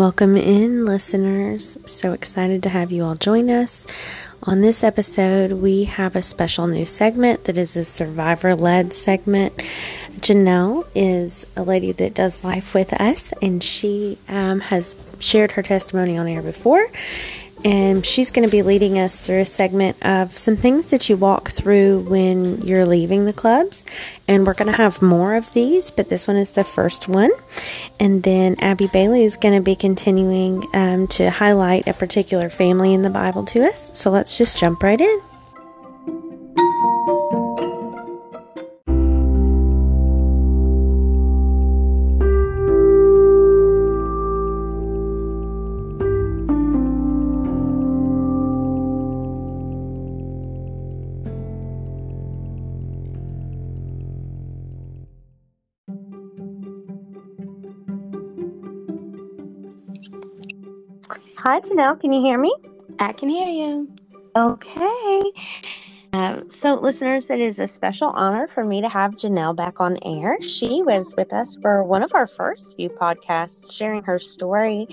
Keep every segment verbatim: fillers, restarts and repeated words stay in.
Welcome in, listeners. So excited to have you all join us. On this episode, we have a special new segment that is a survivor-led segment. Janelle is a lady that does life with us, and she um, has shared her testimony on air before. And she's going to be leading us through a segment of some things that you walk through when you're leaving the clubs. And we're going to have more of these, but this one is the first one. And then Abby Bailey is going to be continuing um, to highlight a particular family in the Bible to us. So let's just jump right in. Hi, Janelle. Can you hear me? I can hear you. Okay. Um, so, listeners, it is a special honor for me to have Janelle back on air. She was with us for one of our first few podcasts, sharing her story,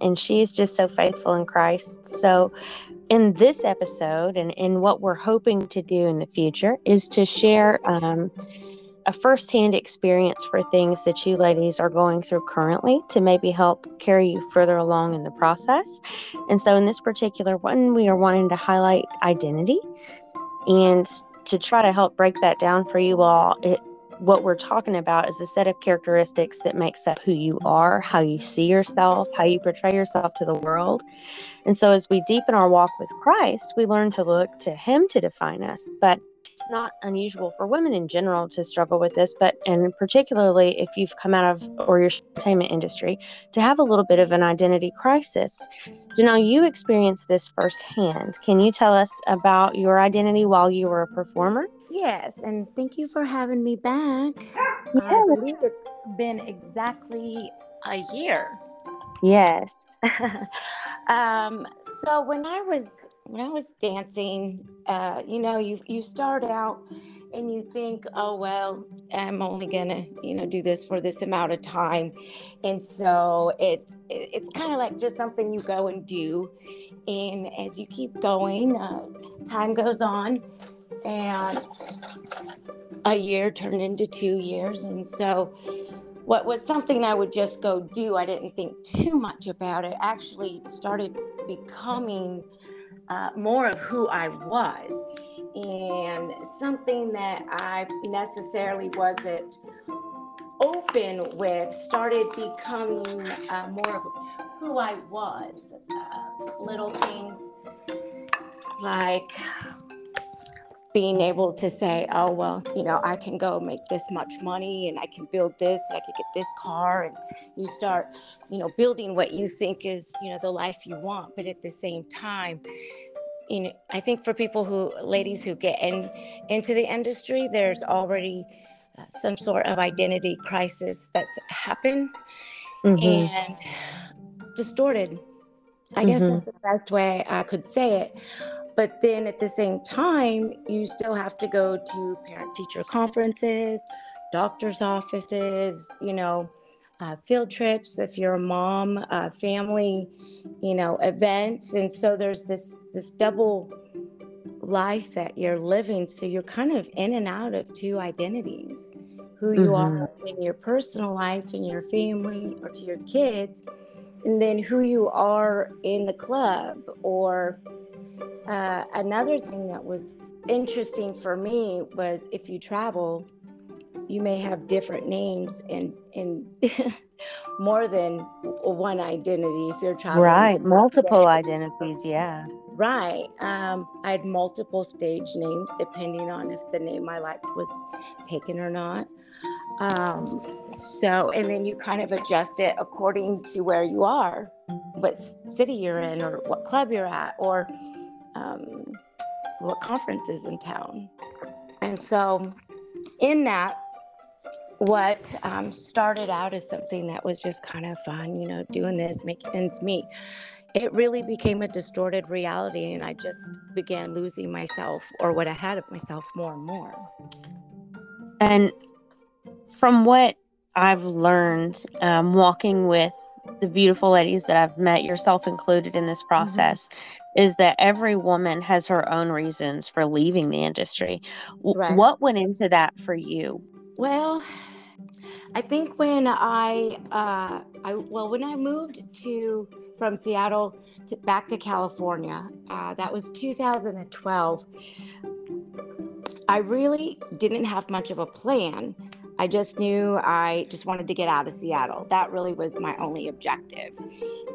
and she is just so faithful in Christ. So, in this episode, and in what we're hoping to do in the future, is to share um, a firsthand experience for things that you ladies are going through currently to maybe help carry you further along in the process. And so in this particular one, we are wanting to highlight identity and to try to help break that down for you all. It, what we're talking about is a set of characteristics that makes up who you are, how you see yourself, how you portray yourself to the world. And so as we deepen our walk with Christ, we learn to look to Him to define us. But it's not unusual for women in general to struggle with this, but and particularly if you've come out of or your entertainment industry, to have a little bit of an identity crisis. Janelle, you experienced this firsthand. Can you tell us about your identity while you were a performer? Yes, and thank you for having me back. Yeah, I believe it's been exactly a year. Yes. um, so when I was When I was dancing, uh, you know, you, you start out and you think, oh, well, I'm only going to, you know, do this for this amount of time. And so it's it's kind of like just something you go and do. And as you keep going, uh, time goes on and a year turned into two years. And so what was something I would just go do, I didn't think too much about it, actually started becoming Uh, more of who I was, and something that I necessarily wasn't open with started becoming uh, more of who I was. Uh, little things like being able to say, oh, well, you know, I can go make this much money and I can build this and I can get this car. And you start, you know, building what you think is, you know, the life you want. But at the same time, you know, I think for people who, ladies who get in, into the industry, there's already uh, some sort of identity crisis that's happened mm-hmm. and distorted. I mm-hmm. guess that's the best way I could say it. But then at the same time, you still have to go to parent-teacher conferences, doctor's offices, you know, uh, field trips, if you're a mom, uh, family, you know, events. And so there's this, this double life that you're living. So you're kind of in and out of two identities, who you mm-hmm. are in your personal life, in your family, or to your kids, and then who you are in the club or... Uh, another thing that was interesting for me was if you travel, you may have different names and, and more than one identity if you're traveling. Right, multiple identities, yeah. Right. Um, I had multiple stage names depending on if the name I liked was taken or not. Um, so, and then you kind of adjust it according to where you are, what city you're in or what club you're at or... Um, what conferences in town. And so in that, what um, started out as something that was just kind of fun, you know, doing this, making ends meet, it really became a distorted reality. And I just began losing myself or what I had of myself more and more. And from what I've learned, um, walking with the beautiful ladies that I've met, yourself included in this process, mm-hmm. is that every woman has her own reasons for leaving the industry. Right. What went into that for you? Well, I think when I, uh, I well, when I moved to from Seattle to back to California, uh, that was two thousand twelve. I really didn't have much of a plan. I just knew I just wanted to get out of Seattle. That really was my only objective,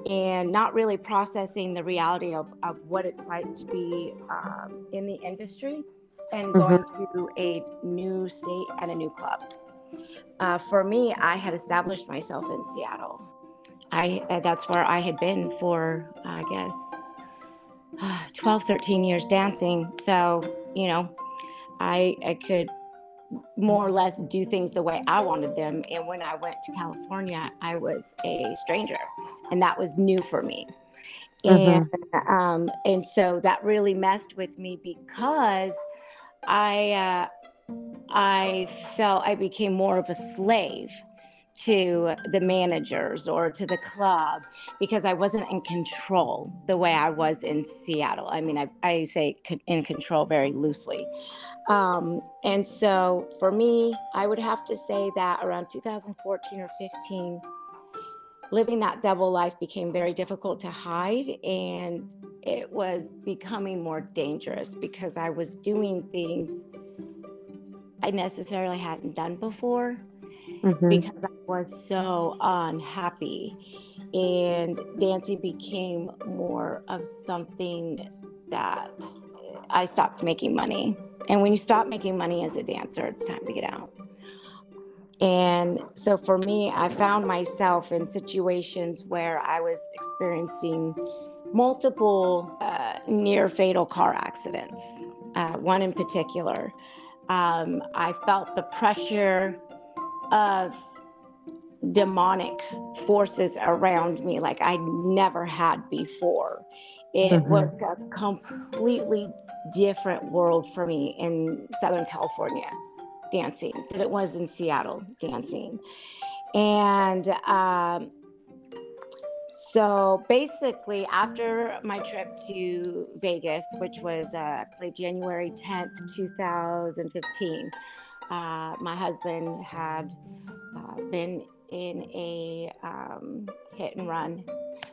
and not really processing the reality of, of what it's like to be um, in the industry and going mm-hmm. to a new state and a new club. Uh, for me, I had established myself in Seattle. I uh, that's where I had been for, uh, I guess, uh, twelve, thirteen years dancing. So, you know, I, I could more or less do things the way I wanted them. And when I went to California, I was a stranger, and that was new for me. Mm-hmm. And um, and so that really messed with me, because I uh, I felt I became more of a slave to the managers or to the club, because I wasn't in control the way I was in Seattle. I mean, I, I say in control very loosely. Um, and so for me, I would have to say that around two thousand fourteen or fifteen, living that double life became very difficult to hide, and it was becoming more dangerous because I was doing things I necessarily hadn't done before. Mm-hmm. Because I was so unhappy, and dancing became more of something that I stopped making money. And when you stop making money as a dancer, it's time to get out. And so for me, I found myself in situations where I was experiencing multiple uh, near fatal car accidents, uh, one in particular. Um, I felt the pressure of demonic forces around me like I never had before. It mm-hmm. was a completely different world for me in Southern California dancing than it was in Seattle dancing. And um, so basically, after my trip to Vegas, which was uh, I believe January tenth, two thousand fifteen, Uh, my husband had uh, been in a um, hit and run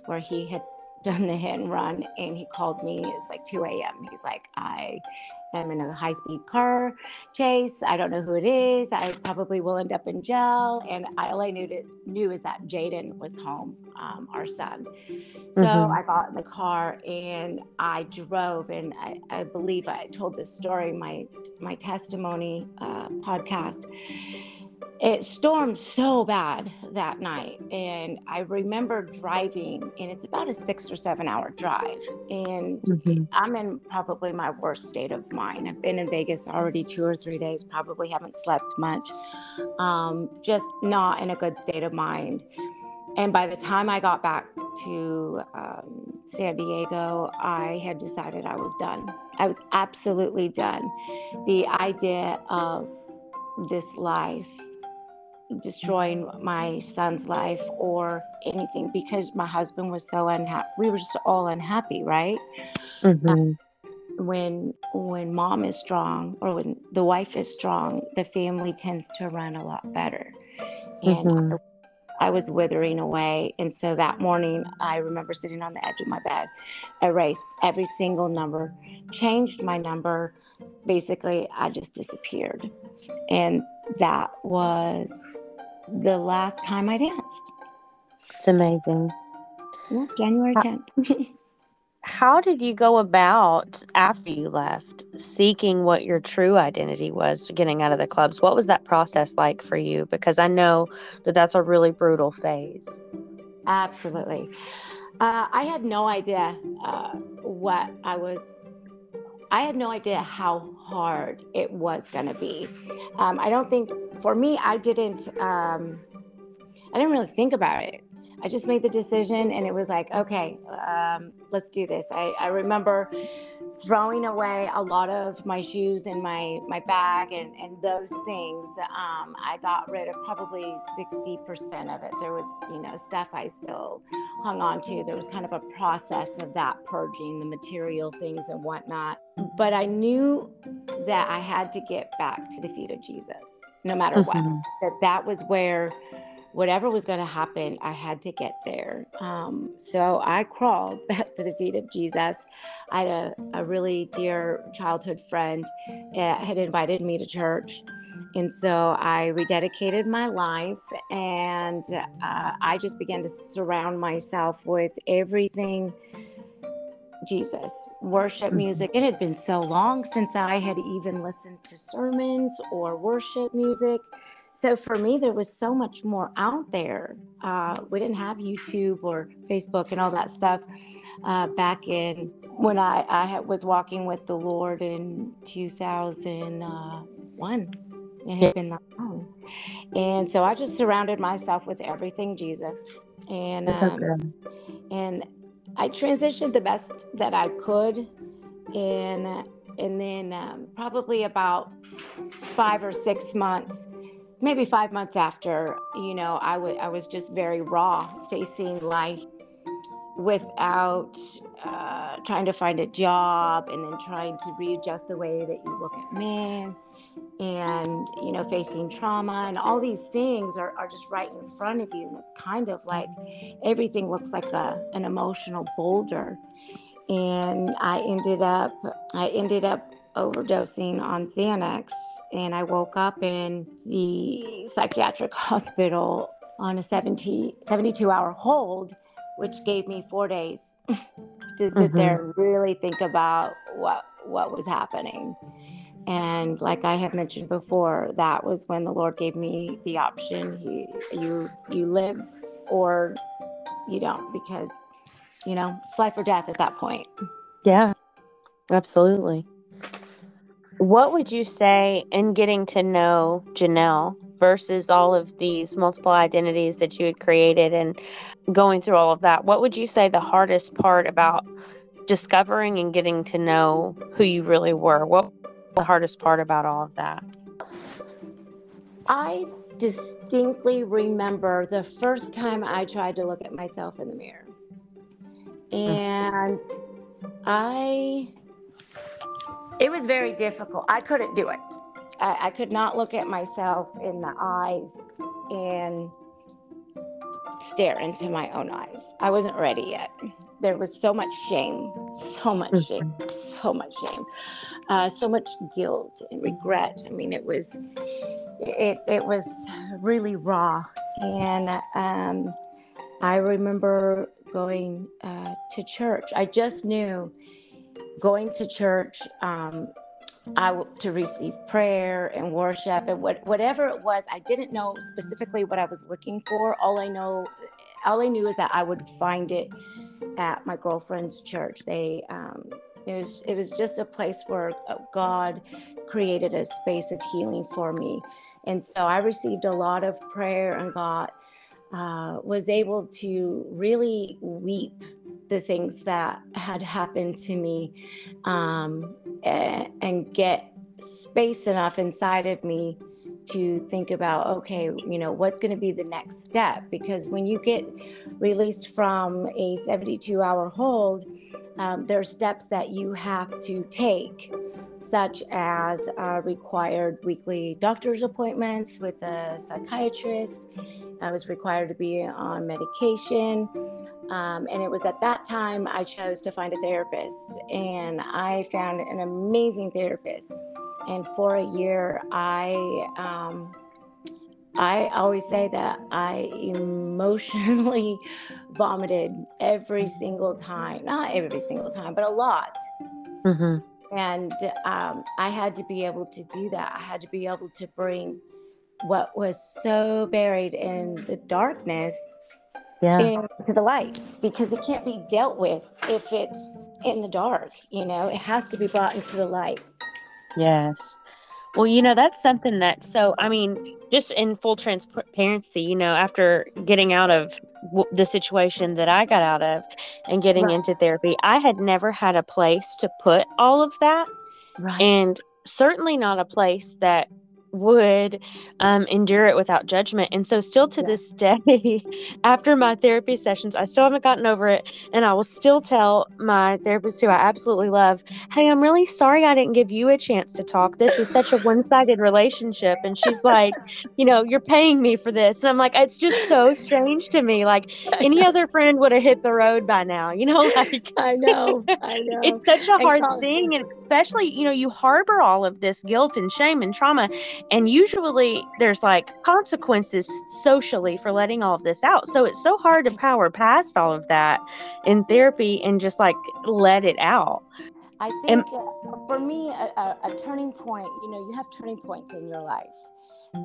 where he had done the hit and run, and he called me. It's like two a.m. He's like, I am in a high-speed car chase. I don't know who it is. I probably will end up in jail. And I, all I knew, to, knew is that Jaden was home, um, our son. So mm-hmm. I got in the car and I drove. And I, I believe I told this story, my my testimony uh, podcast. It stormed so bad that night, and I remember driving, and it's about a six or seven hour drive, and mm-hmm. I'm in probably my worst state of mind. I've been in Vegas already two or three days, probably haven't slept much, um, just not in a good state of mind. And by the time I got back to um, San Diego, I had decided I was done. I was absolutely done. The idea of this life destroying my son's life or anything, because my husband was so unhappy. We were just all unhappy, right? Mm-hmm. Um, when when mom is strong, or when the wife is strong, the family tends to run a lot better. And mm-hmm. I, I was withering away. And so that morning, I remember sitting on the edge of my bed, erased every single number, changed my number. Basically, I just disappeared. And that was the last time I danced. It's amazing. Yeah, January tenth. How did you go about, after you left, seeking what your true identity was, getting out of the clubs? What was that process like for you? Because I know that that's a really brutal phase. Absolutely. Uh, I had no idea uh, what I was I had no idea how hard it was going to be. Um, I don't think, for me, I didn't, um, I didn't really think about it. I just made the decision, and it was like, okay, um, let's do this. I, I remember throwing away a lot of my shoes and my, my bag and, and those things. Um, I got rid of probably sixty percent of it. There was, you know, stuff I still hung on to. There was kind of a process of that purging, the material things and whatnot. But I knew that I had to get back to the feet of Jesus, no matter mm-hmm. what, that that was where whatever was going to happen, I had to get there. Um, so I crawled back to the feet of Jesus. I had a, a really dear childhood friend that had invited me to church. And so I rededicated my life, and uh, I just began to surround myself with everything Jesus, worship music. It had been so long since I had even listened to sermons or worship music. So for me, there was so much more out there. Uh, we didn't have YouTube or Facebook and all that stuff uh, back in when I, I was walking with the Lord in two thousand one. It had been that long. And so I just surrounded myself with everything Jesus. And um, and I transitioned the best that I could. And, and then um, probably about five or six months Maybe five months after, you know, I, w- I was just very raw, facing life without uh, trying to find a job, and then trying to readjust the way that you look at men, and, you know, facing trauma, and all these things are, are just right in front of you. And it's kind of like everything looks like a, an emotional boulder. And I ended up, I ended up overdosing on Xanax, and I woke up in the psychiatric hospital on a seventy, seventy-two hour hold, which gave me four days to sit mm-hmm. there and really think about what what was happening. And like I have mentioned before, that was when the Lord gave me the option. He, you you live or you don't, because, you know, it's life or death at that point. Yeah, absolutely. What would you say in getting to know Janelle versus all of these multiple identities that you had created and going through all of that? What would you say the hardest part about discovering and getting to know who you really were? What was the hardest part about all of that? I distinctly remember the first time I tried to look at myself in the mirror. And I... It was very difficult. I couldn't do it. I, I could not look at myself in the eyes and stare into my own eyes. I wasn't ready yet. There was so much shame, so much shame, so much shame, uh, so much guilt and regret. I mean, it was, it it was really raw. And um, I remember going uh, to church. I just knew. Going to church, um, I w- to receive prayer and worship and what, whatever it was. I didn't know specifically what I was looking for. All I know, all I knew is that I would find it at my girlfriend's church. They, um, it was, it was just a place where God created a space of healing for me, and so I received a lot of prayer, and God uh, was able to really weep the things that had happened to me, um, and, and get space enough inside of me to think about, okay, you know, what's going to be the next step? Because when you get released from a seventy-two hour hold, um, there are steps that you have to take, such as uh, required weekly doctor's appointments with a psychiatrist. I was required to be on medication. Um, and it was at that time I chose to find a therapist, and I found an amazing therapist. And for a year, I um, I always say that I emotionally vomited every single time. Not every single time, but a lot. Mm-hmm. And um, I had to be able to do that. I had to be able to bring what was so buried in the darkness yeah. into the light, because it can't be dealt with if it's in the dark. You know, it has to be brought into the light. Yes. Well, you know, that's something that, so, I mean, just in full transparency, you know, after getting out of w- the situation that I got out of and getting right. into therapy, I had never had a place to put all of that. Right. And certainly not a place that would um, endure it without judgment. And so still to yeah. this day, after my therapy sessions, I still haven't gotten over it. And I will still tell my therapist, who I absolutely love, hey, I'm really sorry I didn't give you a chance to talk. This is such a one-sided relationship. And she's like, you know, you're paying me for this. And I'm like, it's just so strange to me. Like any other friend would have hit the road by now, you know, like I know, I know. It's such a hard thing. And especially, you know, you harbor all of this guilt and shame and trauma. And usually there's like consequences socially for letting all of this out. So it's so hard to power past all of that in therapy and just like let it out. I think and, uh, for me, a, a, a turning point, you know, you have turning points in your life.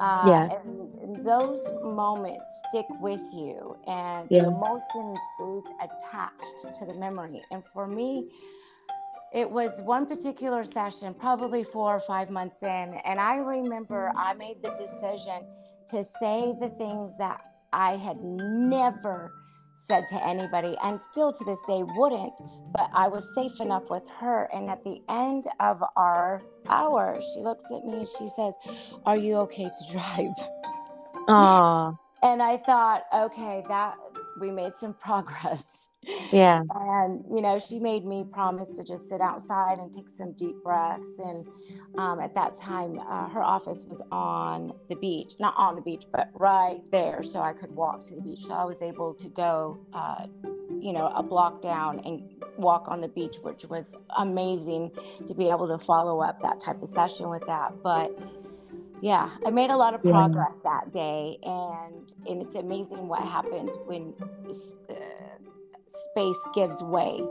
Uh, yeah. And those moments stick with you, and yeah. the emotion is attached to the memory. And for me, it was one particular session, probably four or five months in. And I remember I made the decision to say the things that I had never said to anybody, and still to this day wouldn't, but I was safe enough with her. And at the end of our hour, she looks at me and she says, "Are you okay to drive?" Aww. And I thought, okay, that we made some progress. Yeah. And, you know, she made me promise to just sit outside and take some deep breaths. And um, at that time, uh, her office was on the beach, not on the beach, but right there. So I could walk to the beach. So I was able to go, uh, you know, a block down and walk on the beach, which was amazing to be able to follow up that type of session with that. But yeah, I made a lot of progress yeah. that day. And, and it's amazing what happens when uh, space gives way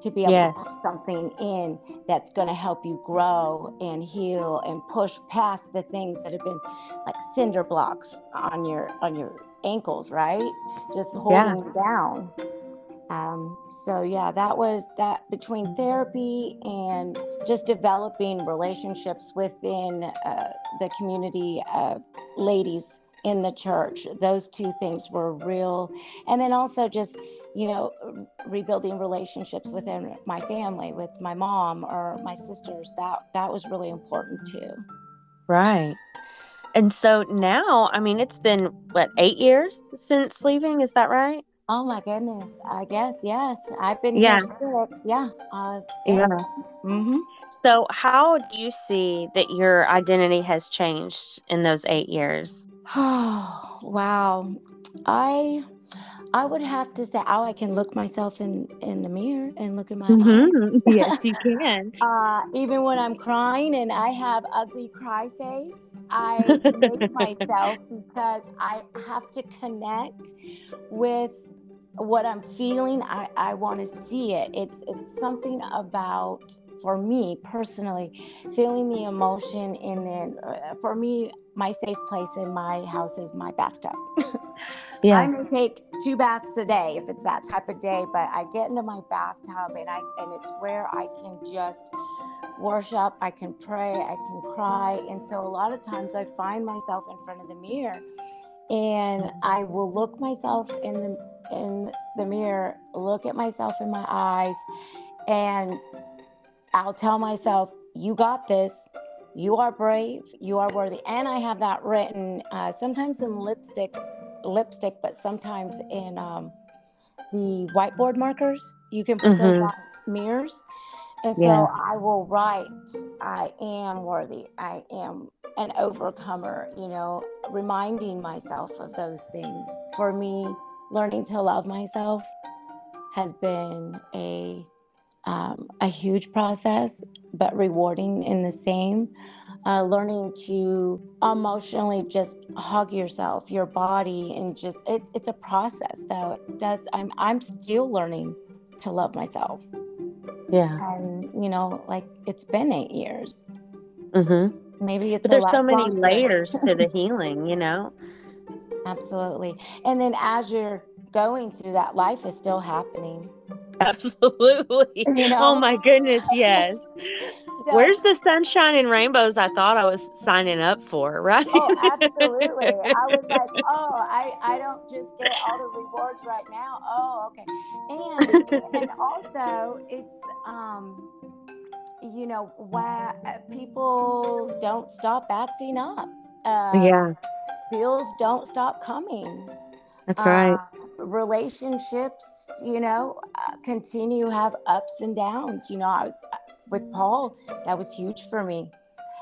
to be able yes. to put something in that's going to help you grow and heal and push past the things that have been like cinder blocks on your on your ankles, right? Just holding yeah. you down. Um, so yeah, that was that between therapy and just developing relationships within uh, the community of ladies in the church. Those two things were real. And then also just, you know, rebuilding relationships within my family, with my mom or my sisters, that that was really important too. Right. And so now, I mean, it's been, what, eight years since leaving? Is that right? Oh, my goodness. I guess, yes. I've been yeah. here for six. Yeah. Uh, yeah. yeah. Mm-hmm. So how do you see that your identity has changed in those eight years? Oh, wow. I... I would have to say, oh, I can look myself in, in the mirror and look in my mm-hmm. eyes. Yes, you can. Uh, even when I'm crying and I have ugly cry face, I make myself, because I have to connect with what I'm feeling. I, I want to see it. It's it's something about, for me personally, feeling the emotion. And then uh, for me, my safe place in my house is my bathtub. Yeah. I may take two baths a day if it's that type of day, but I get into my bathtub and I and it's where I can just worship, I can pray, I can cry. And so a lot of times I find myself in front of the mirror, and I will look myself in the in the mirror, look at myself in my eyes, and I'll tell myself, "You got this. You are brave. You are worthy." And I have that written uh, sometimes in lipstick, lipstick, but sometimes in um, the whiteboard markers. You can put mm-hmm. those on mirrors. And so yes. I will write, "I am worthy. I am an overcomer," you know, reminding myself of those things. For me, learning to love myself has been a Um, a huge process, but rewarding in the same. Uh, learning to emotionally just hug yourself, your body, and just it's it's a process though. It does. I'm I'm still learning to love myself. Yeah. And you know, like it's been eight years. Mm-hmm. Maybe it's. But there's so many longer. Layers to the healing, you know. Absolutely. And then as you're going through that, life is still happening. Absolutely. You know? Oh my goodness. Yes. So, where's the sunshine and rainbows I thought I was signing up for, right? Oh, absolutely. I was like, oh, I, I don't just get all the rewards right now. Oh, okay. And and also it's, um, you know, why people don't stop acting up. Uh, yeah. Bills don't stop coming. That's right. Uh, relationships, you know, continue have ups and downs. You know, I was, with Paul, that was huge for me.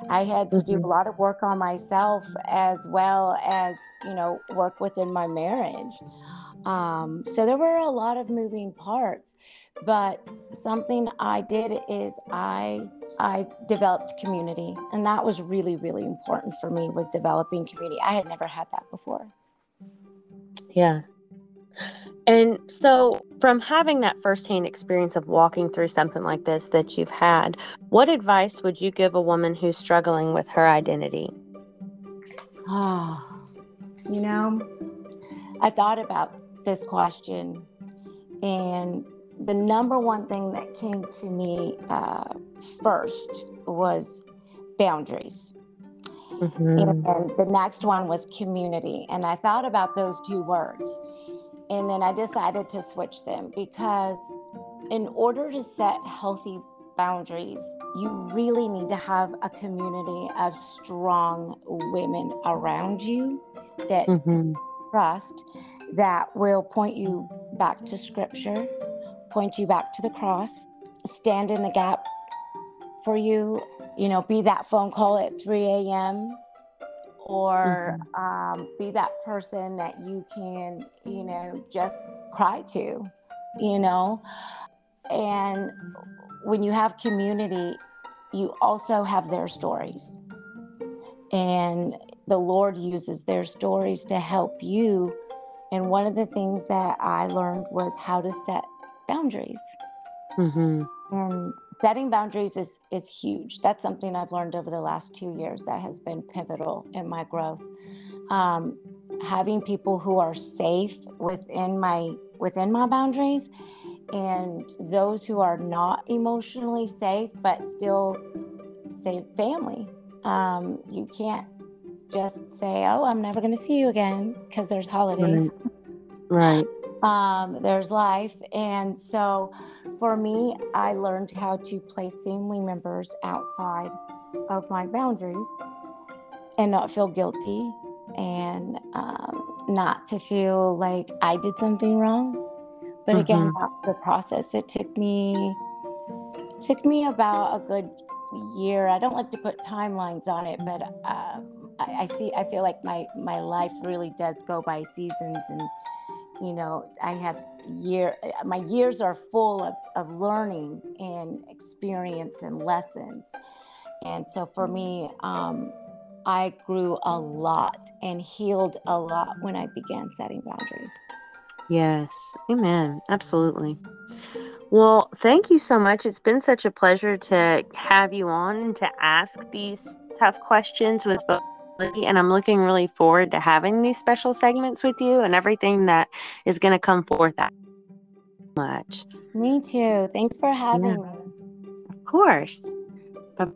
I had to mm-hmm. do a lot of work on myself as well as, you know, work within my marriage. Um, so there were a lot of moving parts, but something I did is I, I developed community, and that was really, really important for me, was developing community. I had never had that before. Yeah. And so from having that firsthand experience of walking through something like this that you've had, what advice would you give a woman who's struggling with her identity? Oh, you know, I thought about this question, and the number one thing that came to me uh, first was boundaries. Mm-hmm. And the next one was community. And I thought about those two words. And then I decided to switch them, because in order to set healthy boundaries, you really need to have a community of strong women around you that mm-hmm. trust, that will point you back to scripture, point you back to the cross, stand in the gap for you, you know, be that phone call at three a.m. or mm-hmm. um, be that person that you can, you know, just cry to, you know. And when you have community, you also have their stories. And the Lord uses their stories to help you. And one of the things that I learned was how to set boundaries. Mm-hmm. And setting boundaries is, is huge. That's something I've learned over the last two years that has been pivotal in my growth. Um, having people who are safe within my within my boundaries, and those who are not emotionally safe but still safe family. Um, you can't just say, "Oh, I'm never going to see you again," because there's holidays. Right. Um, there's life. And so for me, I learned how to place family members outside of my boundaries and not feel guilty, and um, not to feel like I did something wrong. But mm-hmm. again, that's the process. It took me, it took me about a good year. I don't like to put timelines on it, but um, I, I see, I feel like my, my life really does go by seasons, and you know, I have year, my years are full of, of learning and experience and lessons. And so for me, um, I grew a lot and healed a lot when I began setting boundaries. Yes. Amen. Absolutely. Well, thank you so much. It's been such a pleasure to have you on and to ask these tough questions with both. And I'm looking really forward to having these special segments with you and everything that is going to come forth. Thank you so much. Me too. Thanks for having yeah. me. Of course. Bye.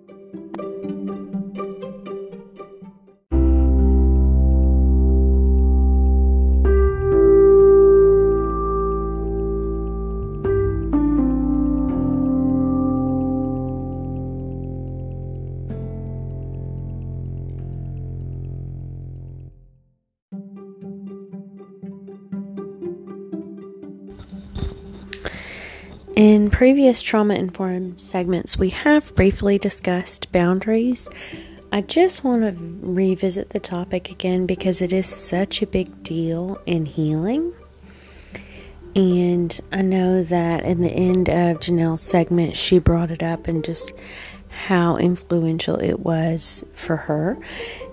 In previous trauma-informed segments, we have briefly discussed boundaries. I just want to revisit the topic again because it is such a big deal in healing. And I know that in the end of Janelle's segment, she brought it up and just how influential it was for her.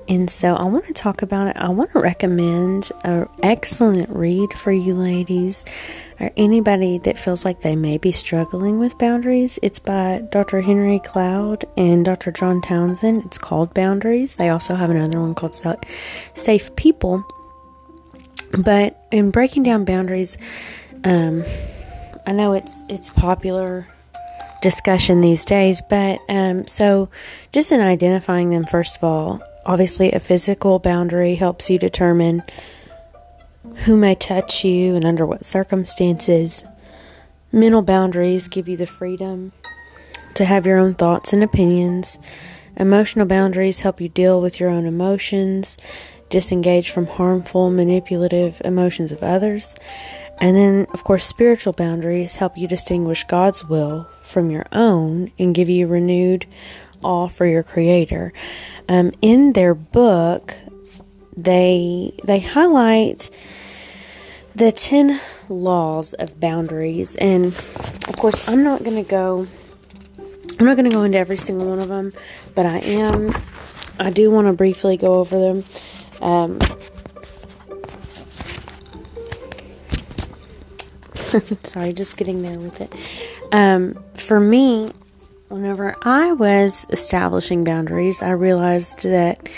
And so I want to talk about it. I want to recommend an excellent read for you ladies, or anybody that feels like they may be struggling with boundaries. It's by Doctor Henry Cloud and Doctor John Townsend. It's called Boundaries. They also have another one called Safe People. But in breaking down boundaries, um, I know it's it's popular discussion these days. But um, so just in identifying them, first of all, obviously a physical boundary helps you determine who may touch you and under what circumstances. Mental boundaries give you the freedom to have your own thoughts and opinions. Emotional boundaries help you deal with your own emotions, disengage from harmful, manipulative emotions of others. And then, of course, spiritual boundaries help you distinguish God's will from your own and give you renewed awe for your Creator. Um, in their book, they they highlight the ten laws of boundaries. And, of course, I'm not going to go... I'm not going to go into every single one of them, but I am, I do want to briefly go over them. Um, sorry, just getting there with it. Um, for me, whenever I was establishing boundaries, I realized that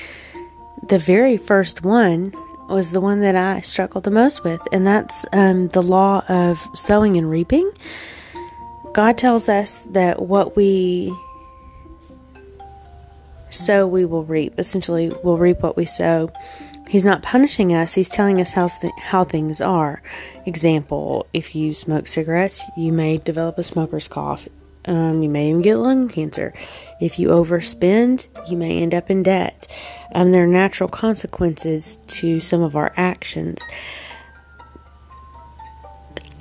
the very first one was the one that I struggled the most with, and that's um, the law of sowing and reaping. God tells us that what we sow, we will reap. Essentially, we'll reap what we sow. He's not punishing us. He's telling us how, how things are. Example, if you smoke cigarettes, you may develop a smoker's cough. Um, you may even get lung cancer. If you overspend, you may end up in debt. Um, there are natural consequences to some of our actions.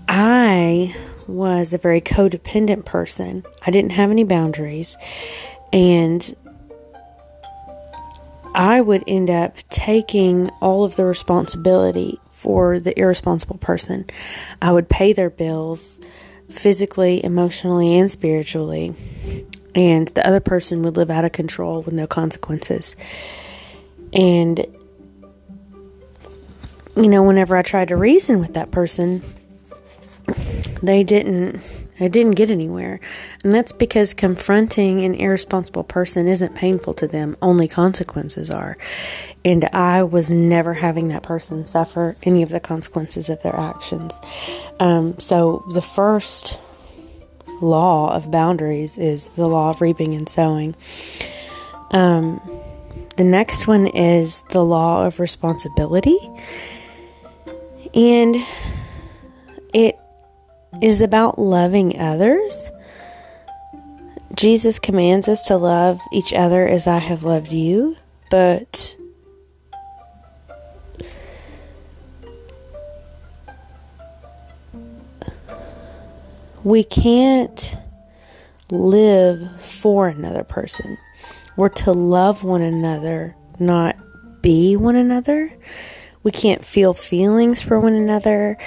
I... was a very codependent person. I didn't have any boundaries, and I would end up taking all of the responsibility for the irresponsible person. I would pay their bills physically, emotionally, and spiritually, and the other person would live out of control with no consequences. And, you know, whenever I tried to reason with that person, They didn't, I didn't get anywhere. And that's because confronting an irresponsible person isn't painful to them. Only consequences are. And I was never having that person suffer any of the consequences of their actions. Um, so the first law of boundaries is the law of reaping and sowing. Um, the next one is the law of responsibility. And it is about loving others. Jesus commands us to love each other as I have loved you, but we can't live for another person. We're to love one another, not be one another. We can't feel feelings for one another.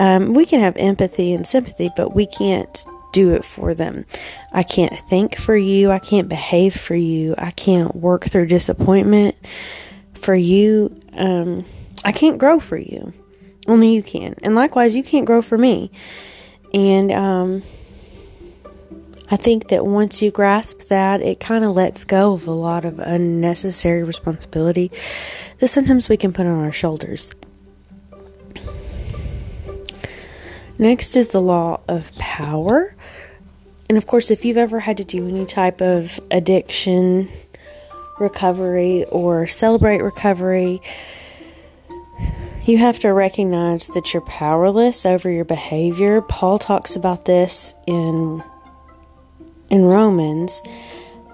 Um, we can have empathy and sympathy, but we can't do it for them. I can't think for you. I can't behave for you. I can't work through disappointment for you. Um, I can't grow for you. Only you can. And likewise, you can't grow for me. And um, I think that once you grasp that, it kind of lets go of a lot of unnecessary responsibility that sometimes we can put on our shoulders. Next is the law of power. And of course, if you've ever had to do any type of addiction recovery or celebrate recovery, you have to recognize that you're powerless over your behavior. Paul talks about this in in Romans,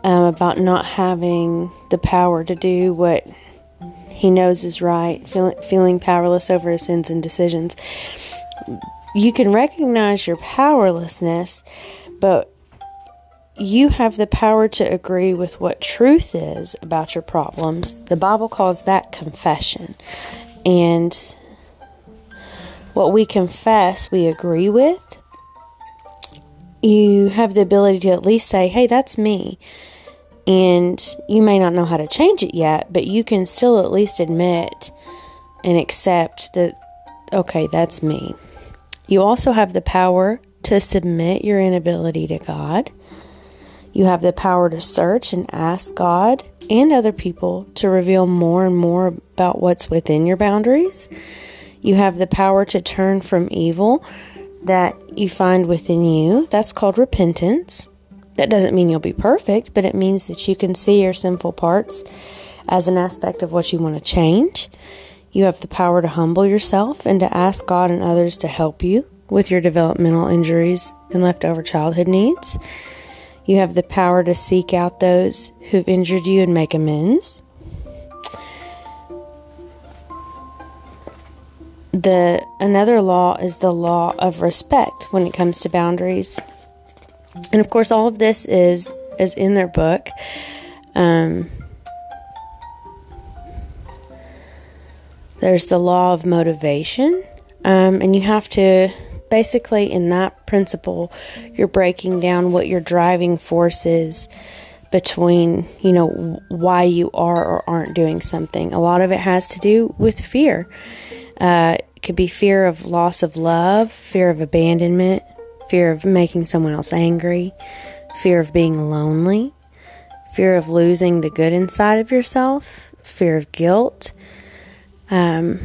um, about not having the power to do what he knows is right, feel, feeling powerless over his sins and decisions. You can recognize your powerlessness, but you have the power to agree with what truth is about your problems. The Bible calls that confession. And what we confess, we agree with. You have the ability to at least say, hey, that's me. And you may not know how to change it yet, but you can still at least admit and accept that, okay, that's me. You also have the power to submit your inability to God. You have the power to search and ask God and other people to reveal more and more about what's within your boundaries. You have the power to turn from evil that you find within you. That's called repentance. That doesn't mean you'll be perfect, but it means that you can see your sinful parts as an aspect of what you want to change. You have the power to humble yourself and to ask God and others to help you with your developmental injuries and leftover childhood needs. You have the power to seek out those who've injured you and make amends. The another law is the law of respect when it comes to boundaries. And of course, all of this is is in their book. Um, there's the law of motivation. Um, and you have to, basically in that principle, you're breaking down what your driving force is between, you know, why you are or aren't doing something. A lot of it has to do with fear. Uh, it could be fear of loss of love, fear of abandonment, fear of making someone else angry, fear of being lonely, fear of losing the good inside of yourself, fear of guilt, um,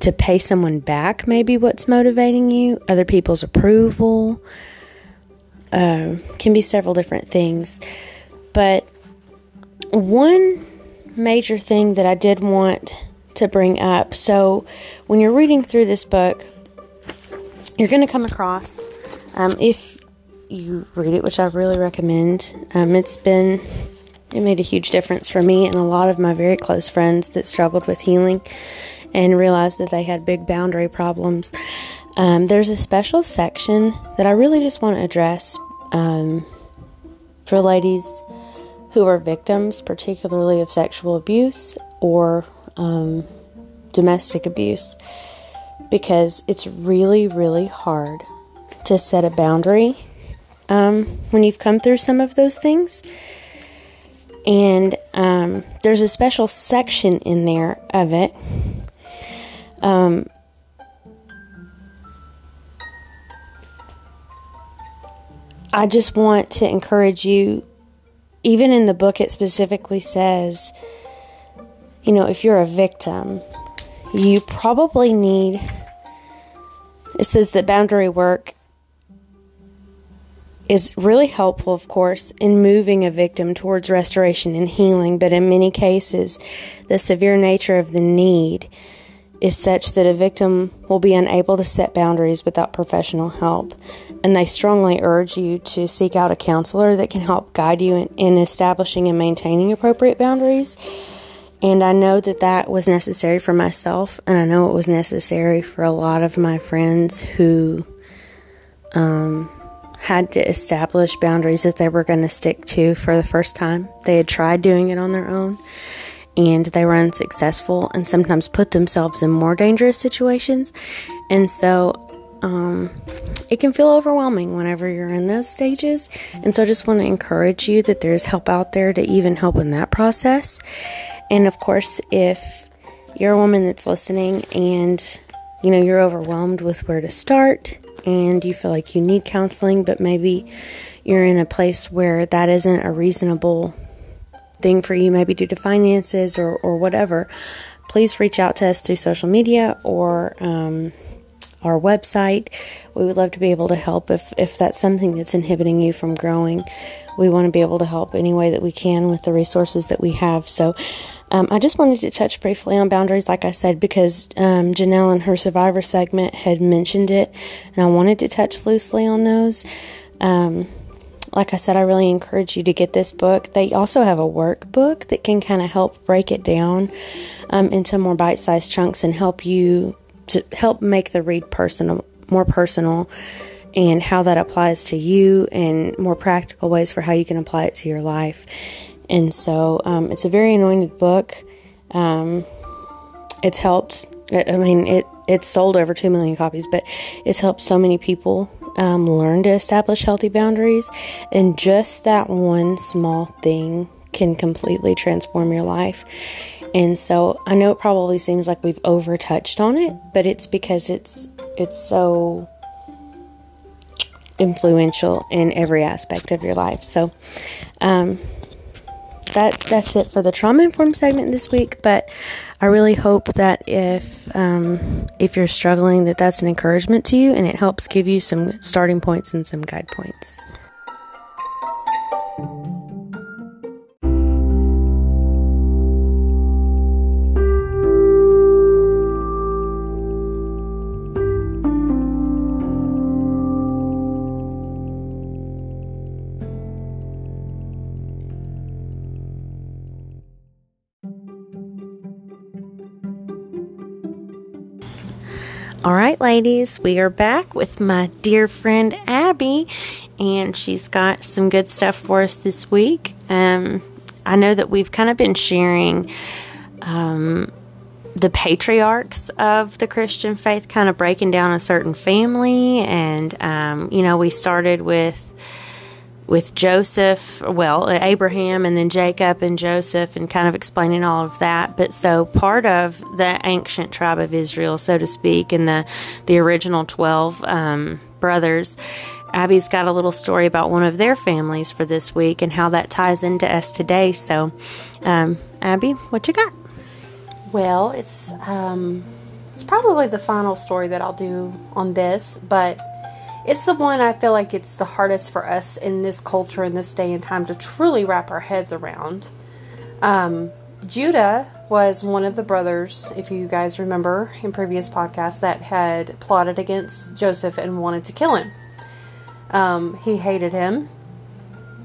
to pay someone back maybe what's motivating you, other people's approval, uh, can be several different things. But one major thing that I did want to bring up, so when you're reading through this book, you're going to come across, um, if you read it, which I really recommend, um, it's been, it made a huge difference for me and a lot of my very close friends that struggled with healing and realized that they had big boundary problems. Um, there's a special section that I really just want to address um, for ladies who are victims, particularly of sexual abuse or um, domestic abuse, because it's really, really hard to set a boundary um, when you've come through some of those things. And um, there's a special section in there of it. Um, I just want to encourage you, even in the book it specifically says, you know, if you're a victim, you probably need, it says that boundary work is really helpful, of course, in moving a victim towards restoration and healing, but in many cases, the severe nature of the need is such that a victim will be unable to set boundaries without professional help. And they strongly urge you to seek out a counselor that can help guide you in, in establishing and maintaining appropriate boundaries. And I know that that was necessary for myself, and I know it was necessary for a lot of my friends who um, had to establish boundaries that they were going to stick to for the first time. They had tried doing it on their own, and they were unsuccessful and sometimes put themselves in more dangerous situations. And so um, it can feel overwhelming whenever you're in those stages. And so I just want to encourage you that there's help out there to even help in that process. And of course, if you're a woman that's listening and, you know, you're overwhelmed with where to start and you feel like you need counseling, but maybe you're in a place where that isn't a reasonable thing for you, maybe due to finances or, or whatever, please reach out to us through social media or um, our website. We would love to be able to help if, if that's something that's inhibiting you from growing. We want to be able to help any way that we can with the resources that we have. So um, I just wanted to touch briefly on boundaries, like I said, because um, Janelle in her Survivor segment had mentioned it, and I wanted to touch loosely on those. Um, Like I said, I really encourage you to get this book. They also have a workbook that can kind of help break it down um, into more bite-sized chunks and help you to help make the read personal, more personal, and how that applies to you and more practical ways for how you can apply it to your life. And so um, it's a very anointed book. Um, it's helped. I mean, it it's sold over two million copies, but it's helped so many people. Um, learn to establish healthy boundaries, and just that one small thing can completely transform your life. And so I know it probably seems like we've over touched on it, but it's because it's it's so influential in every aspect of your life. So um, that that's it for the trauma-informed segment this week, but I really hope that if um, if you're struggling, that that's an encouragement to you, and it helps give you some starting points and some guide points. All right, ladies, we are back with my dear friend Abby, and she's got some good stuff for us this week. Um, I know that we've kind of been sharing um, the patriarchs of the Christian faith, kind of breaking down a certain family, and, um, you know, we started with with Joseph, well, Abraham, and then Jacob and Joseph, and kind of explaining all of that. But so part of the ancient tribe of Israel, so to speak, and the, the original twelve um, brothers, Abby's got a little story about one of their families for this week and how that ties into us today. So, um, Abby, what you got? Well, it's um, it's probably the final story that I'll do on this, but it's the one I feel like it's the hardest for us in this culture, in this day and time, to truly wrap our heads around. Um, Judah was one of the brothers, if you guys remember in previous podcasts, that had plotted against Joseph and wanted to kill him. Um, he hated him.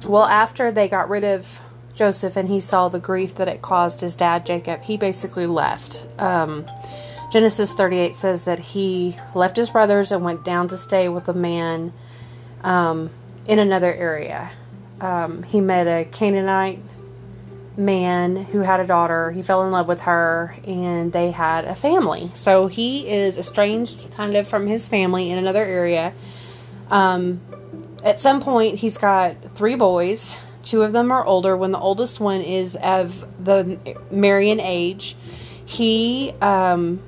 Well, after they got rid of Joseph and he saw the grief that it caused his dad, Jacob, he basically left. Um... Genesis thirty-eight says that he left his brothers and went down to stay with a man um, in another area. Um, he met a Canaanite man who had a daughter. He fell in love with her, and they had a family. So he is estranged kind of from his family in another area. Um, at some point, he's got three boys. Two of them are older. When the oldest one is of the marrying age, he... Um,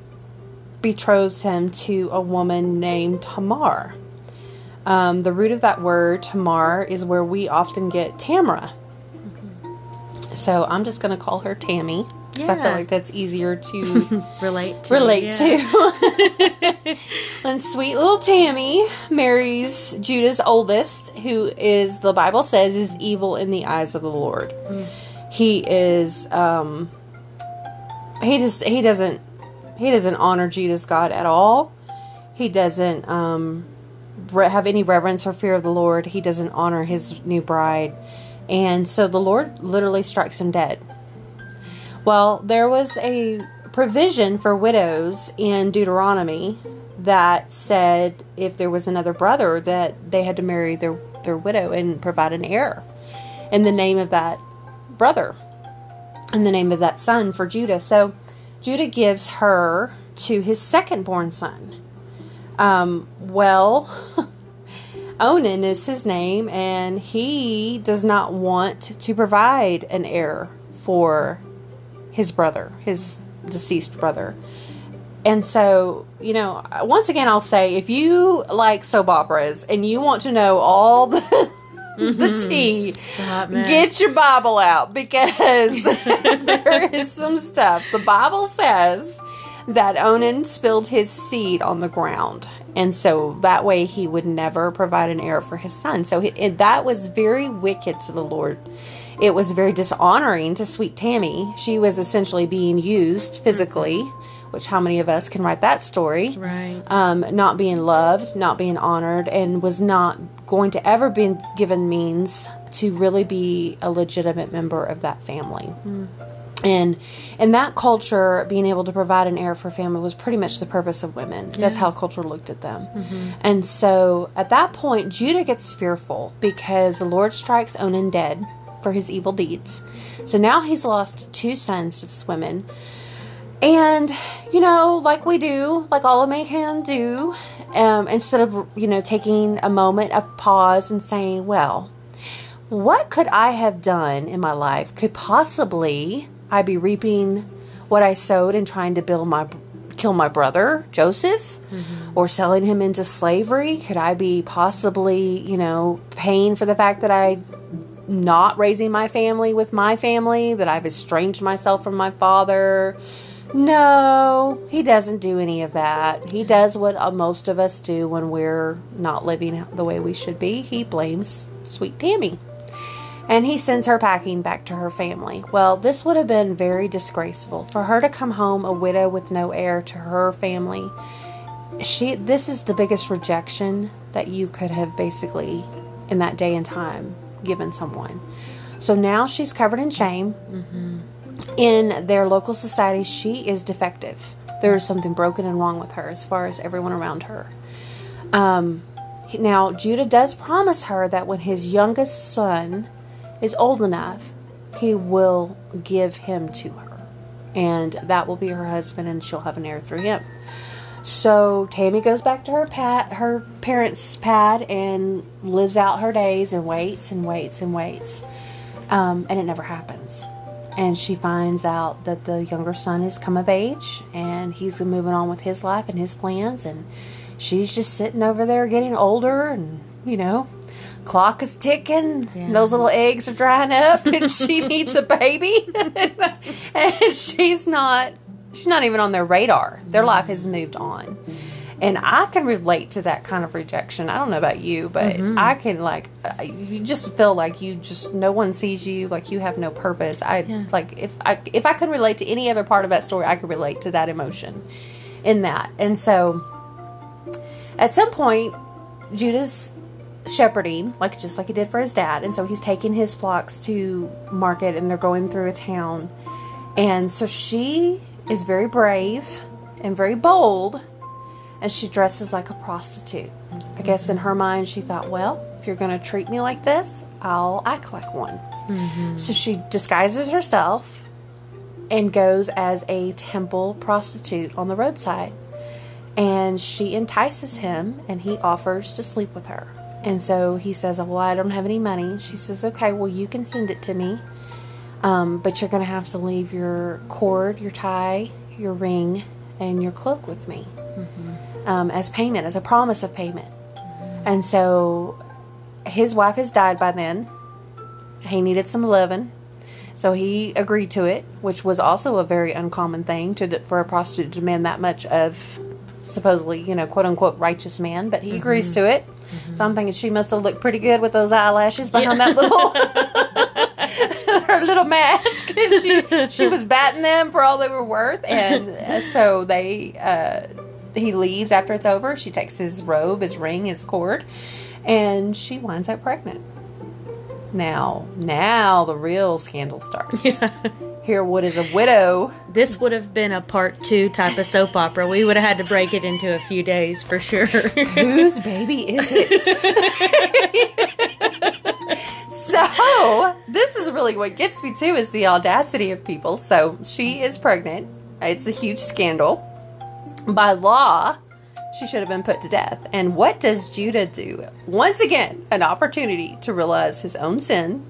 betrothed him to a woman named Tamar. Um, the root of that word, Tamar, is where we often get Tamara. Okay. So I'm just going to call her Tammy. Yeah. So I feel like that's easier to relate to. Relate yeah. to. And sweet little Tammy marries Judah's oldest, who is, the Bible says, is evil in the eyes of the Lord. Mm. He is, um, he just, he doesn't, He doesn't honor Judah's God at all. He doesn't um, re- have any reverence or fear of the Lord. He doesn't honor his new bride. And so the Lord literally strikes him dead. Well, there was a provision for widows in Deuteronomy that said if there was another brother that they had to marry their, their widow and provide an heir in the name of that brother, in the name of that son for Judah. So Judah gives her to his second-born son. Um, well, Onan is his name, and he does not want to provide an heir for his brother, his deceased brother. And so, you know, once again, I'll say, if you like soap operas and you want to know all the... the tea. Get your Bible out, because there is some stuff. The Bible says that Onan spilled his seed on the ground, and so that way he would never provide an heir for his son. So he, it, that was very wicked to the Lord. It was very dishonoring to sweet Tammy. She was essentially being used physically, which how many of us can write that story? Right. Um, not being loved, not being honored, and was not going to ever be given means to really be a legitimate member of that family. Mm. And in that culture, being able to provide an heir for family was pretty much the purpose of women. Yeah. That's how culture looked at them. Mm-hmm. And so at that point, Judah gets fearful because the Lord strikes Onan dead for his evil deeds. So now he's lost two sons to this woman. And, you know, like we do, like all of mankind do, um, instead of, you know, taking a moment of pause and saying, well, what could I have done in my life? Could possibly I be reaping what I sowed and trying to build my, kill my brother, Joseph, mm-hmm. or selling him into slavery? Could I be possibly, you know, paying for the fact that I not raising my family with my family, that I've estranged myself from my father. No, he doesn't do any of that. He does what most of us do when we're not living the way we should be. He blames sweet Tammy. And he sends her packing back to her family. Well, this would have been very disgraceful for her to come home a widow with no heir to her family. She, this is the biggest rejection that you could have basically in that day and time given someone. So now she's covered in shame. Mm-hmm. In their local society, she is defective. There is something broken and wrong with her as far as everyone around her. Um, now, Judah does promise her that when his youngest son is old enough, he will give him to her. And that will be her husband, and she'll have an heir through him. So Tammy goes back to her pad, her parents' pad, and lives out her days and waits and waits and waits. Um, and it never happens. And she finds out that the younger son has come of age, and he's moving on with his life and his plans, and she's just sitting over there getting older, and, you know, clock is ticking. Yeah. Those little eggs are drying up, and she needs a baby. And she's not, she's not even on their radar. Their life has moved on. And I can relate to that kind of rejection. I don't know about you, but mm-hmm. I can, like, you just feel like you just, no one sees you, like you have no purpose. I, yeah. like, if I, if I could relate to any other part of that story, I could relate to that emotion in that. And so, at some point, Judah's shepherding, like, just like he did for his dad. And so he's taking his flocks to market, and they're going through a town. And so she is very brave and very bold. And she dresses like a prostitute. Mm-hmm. I guess in her mind she thought, well, if you're going to treat me like this, I'll act like one. Mm-hmm. So she disguises herself and goes as a temple prostitute on the roadside. And she entices him, and he offers to sleep with her. And so he says, well, I don't have any money. She says, okay, well, you can send it to me. Um, but you're going to have to leave your cord, your tie, your ring, and your cloak with me. Mm-hmm. Um, as payment, as a promise of payment. Mm-hmm. And so his wife has died by then. He needed some loving. So he agreed to it, which was also a very uncommon thing to for a prostitute to demand that much of supposedly, you know, quote unquote righteous man. But he mm-hmm. agrees to it. Mm-hmm. So I'm thinking she must have looked pretty good with those eyelashes behind yeah. that little her little mask. she, she was batting them for all they were worth. And so they... Uh, He leaves after it's over. She takes his robe, his ring, his cord, and she winds up pregnant. Now, now the real scandal starts. Yeah. Here, what is a widow? This would have been a part two type of soap opera. We would have had to break it into a few days for sure. Whose baby is it? So, this is really what gets me too, is the audacity of people. So, she is pregnant. It's a huge scandal. By law, she should have been put to death. And what does Judah do? Once again, an opportunity to realize his own sin.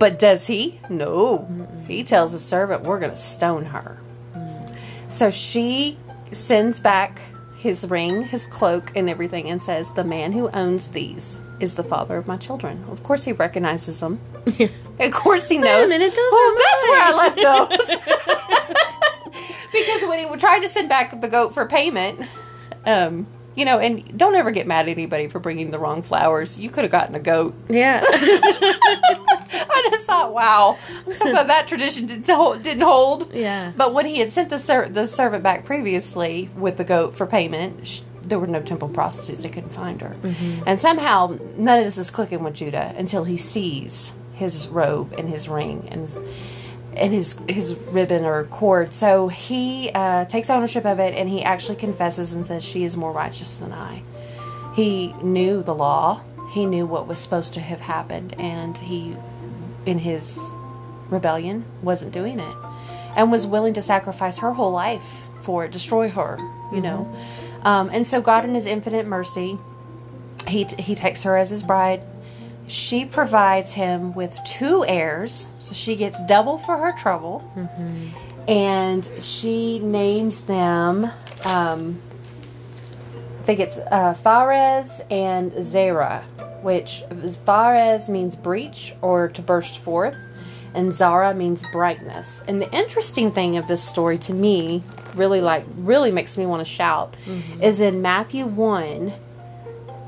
But does he? No. Mm-mm. He tells his servant, we're going to stone her. Mm. So she sends back his ring, his cloak, and everything, and says, the man who owns these is the father of my children. Of course he recognizes them. Of course he knows. Wait a minute, those oh, that's mine. Where I left those. Because when he would try to send back the goat for payment, um, you know, and don't ever get mad at anybody for bringing the wrong flowers. You could have gotten a goat. Yeah. I just thought, wow, I'm so glad that tradition didn't hold. Yeah. But when he had sent the, ser- the servant back previously with the goat for payment, she, there were no temple prostitutes. They couldn't find her. Mm-hmm. And somehow none of this is clicking with Judah until he sees his robe and his ring and his, and his his ribbon or cord. So he uh, takes ownership of it, and he actually confesses and says, she is more righteous than I. He knew the law. He knew what was supposed to have happened, and he, in his rebellion, wasn't doing it and was willing to sacrifice her whole life for it, destroy her, you mm-hmm. know. Um, and so God, in his infinite mercy, he t- he takes her as his bride. She provides him with two heirs, so she gets double for her trouble, mm-hmm. and she names them, um, I think it's uh, Fares and Zara, which Fares means breach or to burst forth, and Zara means brightness. And the interesting thing of this story to me, really like, really makes me want to shout, mm-hmm. is in Matthew one,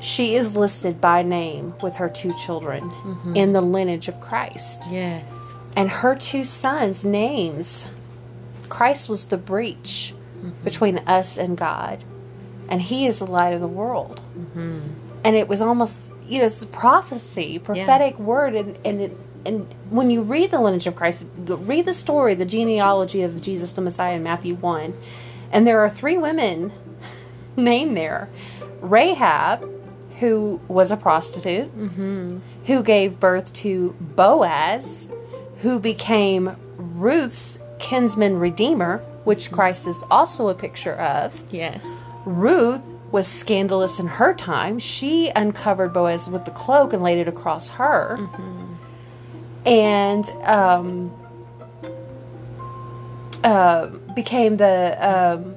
she is listed by name with her two children mm-hmm. in the lineage of Christ. Yes. And her two sons' names, Christ was the breach mm-hmm. between us and God, and He is the light of the world. Mm-hmm. And it was almost, you know, it's a prophecy, prophetic yeah. word, and and it, and when you read the lineage of Christ, read the story, the genealogy of Jesus the Messiah in Matthew one, and there are three women named there. Rahab, who was a prostitute, mm-hmm. who gave birth to Boaz, who became Ruth's kinsman redeemer, which Christ is also a picture of. Yes. Ruth was scandalous in her time. She uncovered Boaz with the cloak and laid it across her. Mm-hmm. And um, uh, became the um,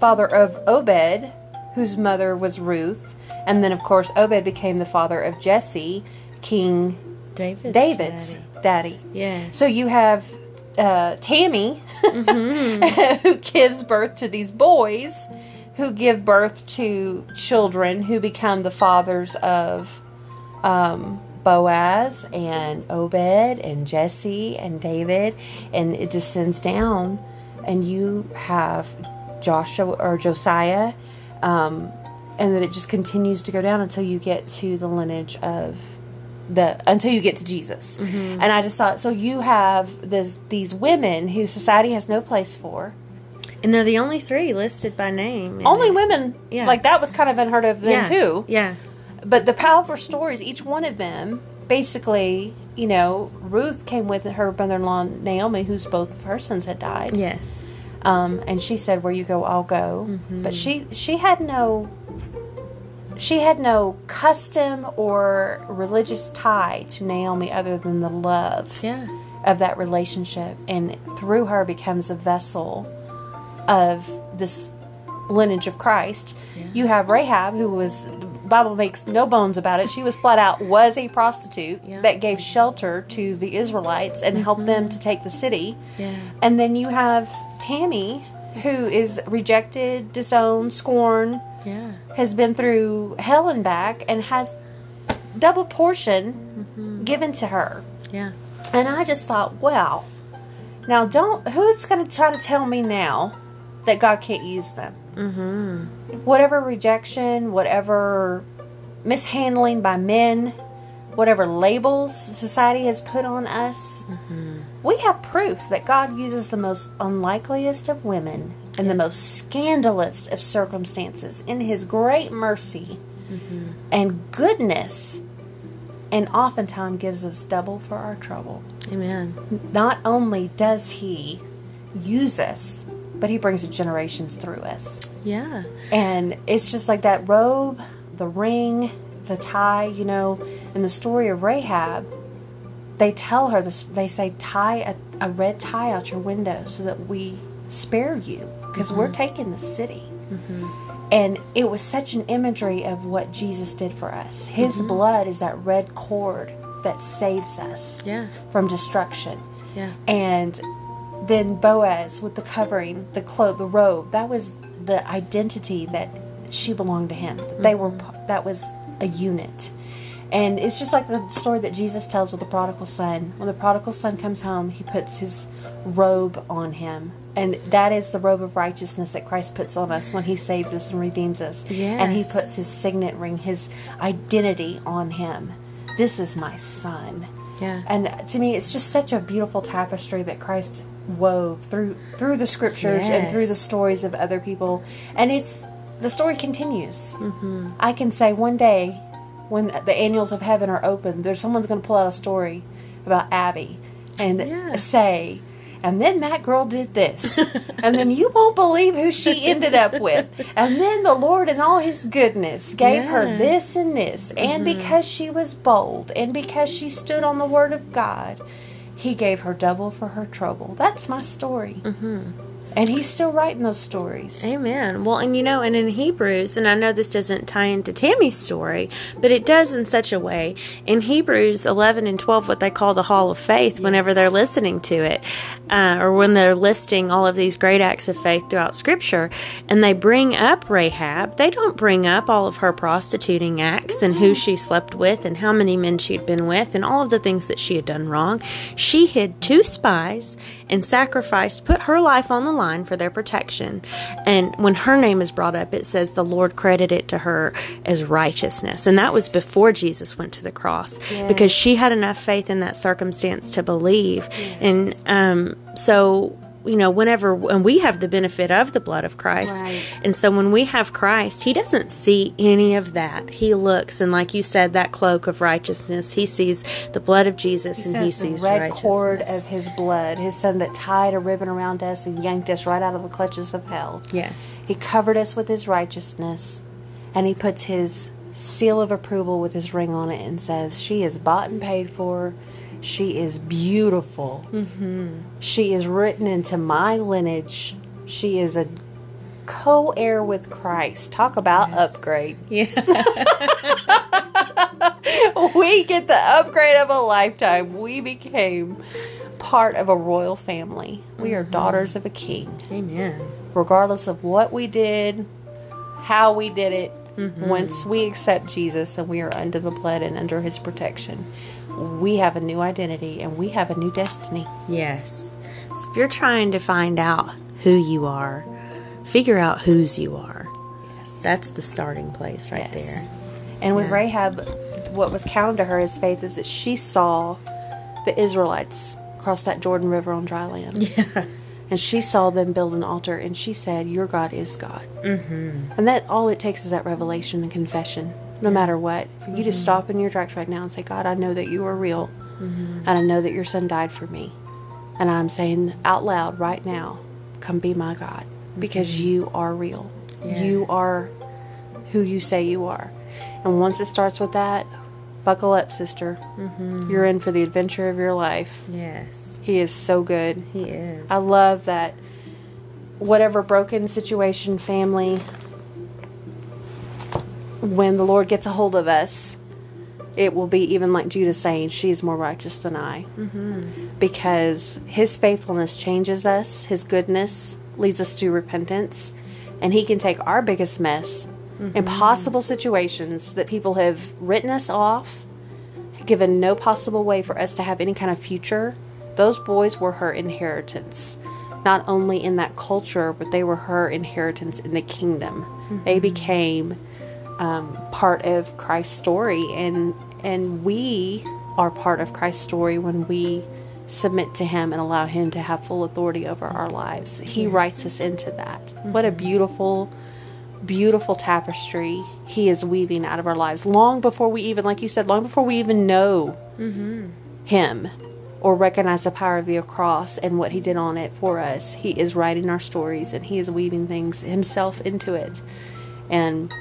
father of Obed, whose mother was Ruth. And then, of course, Obed became the father of Jesse, King David's, David's daddy. daddy. Yeah. So you have uh, Tammy, mm-hmm. who gives birth to these boys, who give birth to children who become the fathers of um, Boaz and Obed and Jesse and David, and it descends down, and you have Joshua or Josiah, um, and then it just continues to go down until you get to the lineage of the until you get to Jesus. Mm-hmm. And I just thought, so you have this, these women who society has no place for. And they're the only three listed by name. Only it? women. Yeah. Like, that was kind of unheard of then, yeah. too. Yeah. But the powerful stories, each one of them, basically, you know, Ruth came with her mother-in-law, Naomi, whose both of her sons had died. Yes. Um, and she said, where you go, I'll go. Mm-hmm. But she, she had no... She had no custom or religious tie to Naomi other than the love yeah. of that relationship. And through her becomes a vessel of this lineage of Christ. Yeah. You have Rahab, who was, the Bible makes no bones about it, she was flat out was a prostitute yeah. that gave shelter to the Israelites and mm-hmm. helped them to take the city. Yeah. And then you have Tammy, who is rejected, disowned, scorned, yeah. has been through hell and back, and has double portion mm-hmm. given to her. Yeah. And I just thought, wow, now don't, who's going to try to tell me now that God can't use them? Mm-hmm. Whatever rejection, whatever mishandling by men, whatever labels society has put on us, mm-hmm. we have proof that God uses the most unlikeliest of women in yes. the most scandalous of circumstances in His great mercy mm-hmm. and goodness, and oftentimes gives us double for our trouble. Amen. Not only does He use us, but He brings generations through us. Yeah. And it's just like that robe, the ring, the tie, you know, in the story of Rahab, they tell her, this, they say, tie a, a red tie out your window so that we spare you, because mm-hmm. we're taking the city. Mm-hmm. And it was such an imagery of what Jesus did for us. His mm-hmm. blood is that red cord that saves us yeah. from destruction. Yeah. And then Boaz with the covering, the cloak, the robe, that was the identity that she belonged to him. Mm-hmm. They were, that was a unit. And it's just like the story that Jesus tells with the prodigal son. When the prodigal son comes home, he puts his robe on him. And that is the robe of righteousness that Christ puts on us when He saves us and redeems us. Yes. And He puts His signet ring, His identity on him. This is my son. Yeah. And to me, it's just such a beautiful tapestry that Christ wove through through the scriptures yes. and through the stories of other people. And it's the story continues. Mm-hmm. I can say one day when the annals of heaven are open, there's someone's going to pull out a story about Abby and yeah. say, and then that girl did this. And then you won't believe who she ended up with. And then the Lord in all His goodness gave yeah. her this and this. And mm-hmm. because she was bold and because she stood on the Word of God, He gave her double for her trouble. That's my story. Mm-hmm. And he's still writing those stories. Amen. Well, and you know, and in Hebrews, and I know this doesn't tie into Tammy's story, but it does in such a way. In Hebrews eleven and twelve, what they call the Hall of Faith, yes. Whenever they're listening to it, uh, or when they're listing all of these great acts of faith throughout Scripture, and they bring up Rahab, they don't bring up all of her prostituting acts mm-hmm. and who she slept with and how many men she'd been with and all of the things that she had done wrong. She hid two spies and sacrificed, put her life on the line for their protection. And when her name is brought up, it says the Lord credited it to her as righteousness. And that was before Jesus went to the cross, yes. because she had enough faith in that circumstance to believe. Yes. And um, so, you know, whenever, and we have the benefit of the blood of Christ. Right. And so when we have Christ, he doesn't see any of that. He looks, and like you said, that cloak of righteousness, he sees the blood of Jesus, he and he sees righteousness. The red cord of his blood, his son that tied a ribbon around us and yanked us right out of the clutches of hell. Yes. He covered us with his righteousness, and he puts his seal of approval with his ring on it and says, she is bought and paid for. She is beautiful. Mm-hmm. She is written into my lineage. She is a co-heir with Christ. Talk about yes. upgrade. Yeah. We get the upgrade of a lifetime. We became part of a royal family. We mm-hmm. are daughters of a king. Amen. Regardless of what we did, how we did it, mm-hmm. once we accept Jesus and we are under the blood and under his protection, we have a new identity and we have a new destiny. Yes. So if you're trying to find out who you are, figure out whose you are. Yes. That's the starting place right yes. there. And with yeah. Rahab, what was counted to her as faith is that she saw the Israelites cross that Jordan River on dry land. Yeah. And she saw them build an altar, and she said, your God is God. Mm-hmm. And that all it takes is that revelation and confession. No matter what, for you mm-hmm. to stop in your tracks right now and say, God, I know that you are real, mm-hmm. and I know that your son died for me. And I'm saying out loud right now, come be my God, mm-hmm. because you are real. Yes. You are who you say you are. And once it starts with that, buckle up, sister. Mm-hmm. You're in for the adventure of your life. Yes. He is so good. He is. I love that whatever broken situation, family, when the Lord gets a hold of us, it will be even like Judah saying, she is more righteous than I. Mm-hmm. Because his faithfulness changes us. His goodness leads us to repentance. And he can take our biggest mess, mm-hmm. impossible situations that people have written us off, given no possible way for us to have any kind of future. Those boys were her inheritance. Not only in that culture, but they were her inheritance in the kingdom. Mm-hmm. They became Um, part of Christ's story, and and we are part of Christ's story when we submit to him and allow him to have full authority over our lives. He yes. writes us into that. Mm-hmm. What a beautiful, beautiful tapestry he is weaving out of our lives long before we even, like you said, long before we even know mm-hmm. him or recognize the power of the cross and what he did on it for us. He is writing our stories, and he is weaving things himself into it. And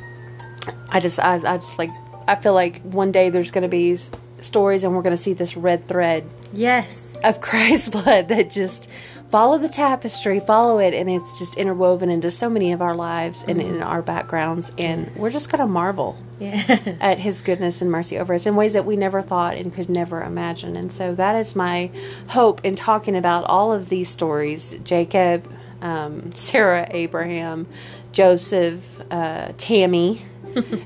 I just, I, I just like, I feel like one day there's going to be s- stories, and we're going to see this red thread. Yes. Of Christ's blood that just follow the tapestry, follow it. And it's just interwoven into so many of our lives mm-hmm. and in our backgrounds. And yes. we're just going to marvel yes. at his goodness and mercy over us in ways that we never thought and could never imagine. And so that is my hope in talking about all of these stories. Jacob, um, Sarah, Abraham, Joseph, uh, Tammy,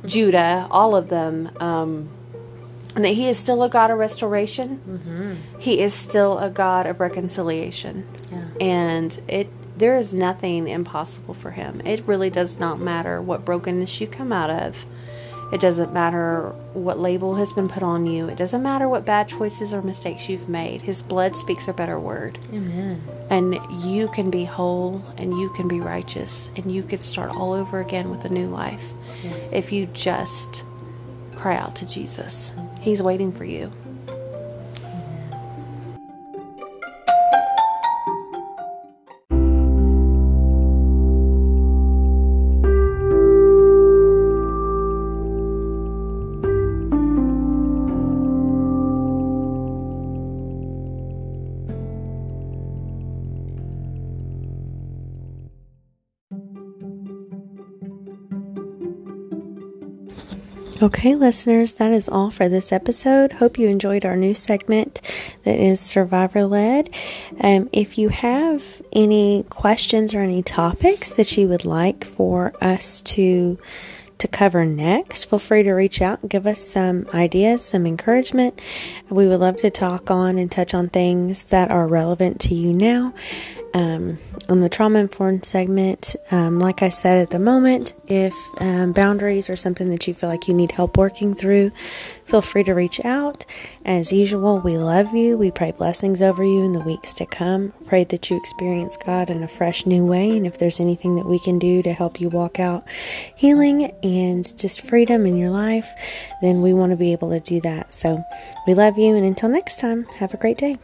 Judah, all of them, um, and that he is still a God of restoration. Mm-hmm. He is still a God of reconciliation. Yeah. And it there is nothing impossible for him. It really does not matter what brokenness you come out of. It doesn't matter what label has been put on you. It doesn't matter what bad choices or mistakes you've made. His blood speaks a better word. Amen. And you can be whole, and you can be righteous, and you can start all over again with a new life. Yes. If you just cry out to Jesus. He's waiting for you. Okay, listeners, that is all for this episode. Hope you enjoyed our new segment that is survivor-led. Um, if you have any questions or any topics that you would like for us to to cover next, feel free to reach out and give us some ideas, some encouragement. We would love to talk on and touch on things that are relevant to you now. Um, on the trauma-informed segment, um, like I said at the moment, if um, boundaries are something that you feel like you need help working through, feel free to reach out. As usual, we love you. We pray blessings over you in the weeks to come. Pray that you experience God in a fresh new way, and if there's anything that we can do to help you walk out healing and just freedom in your life, then we want to be able to do that. So we love you, and until next time, have a great day.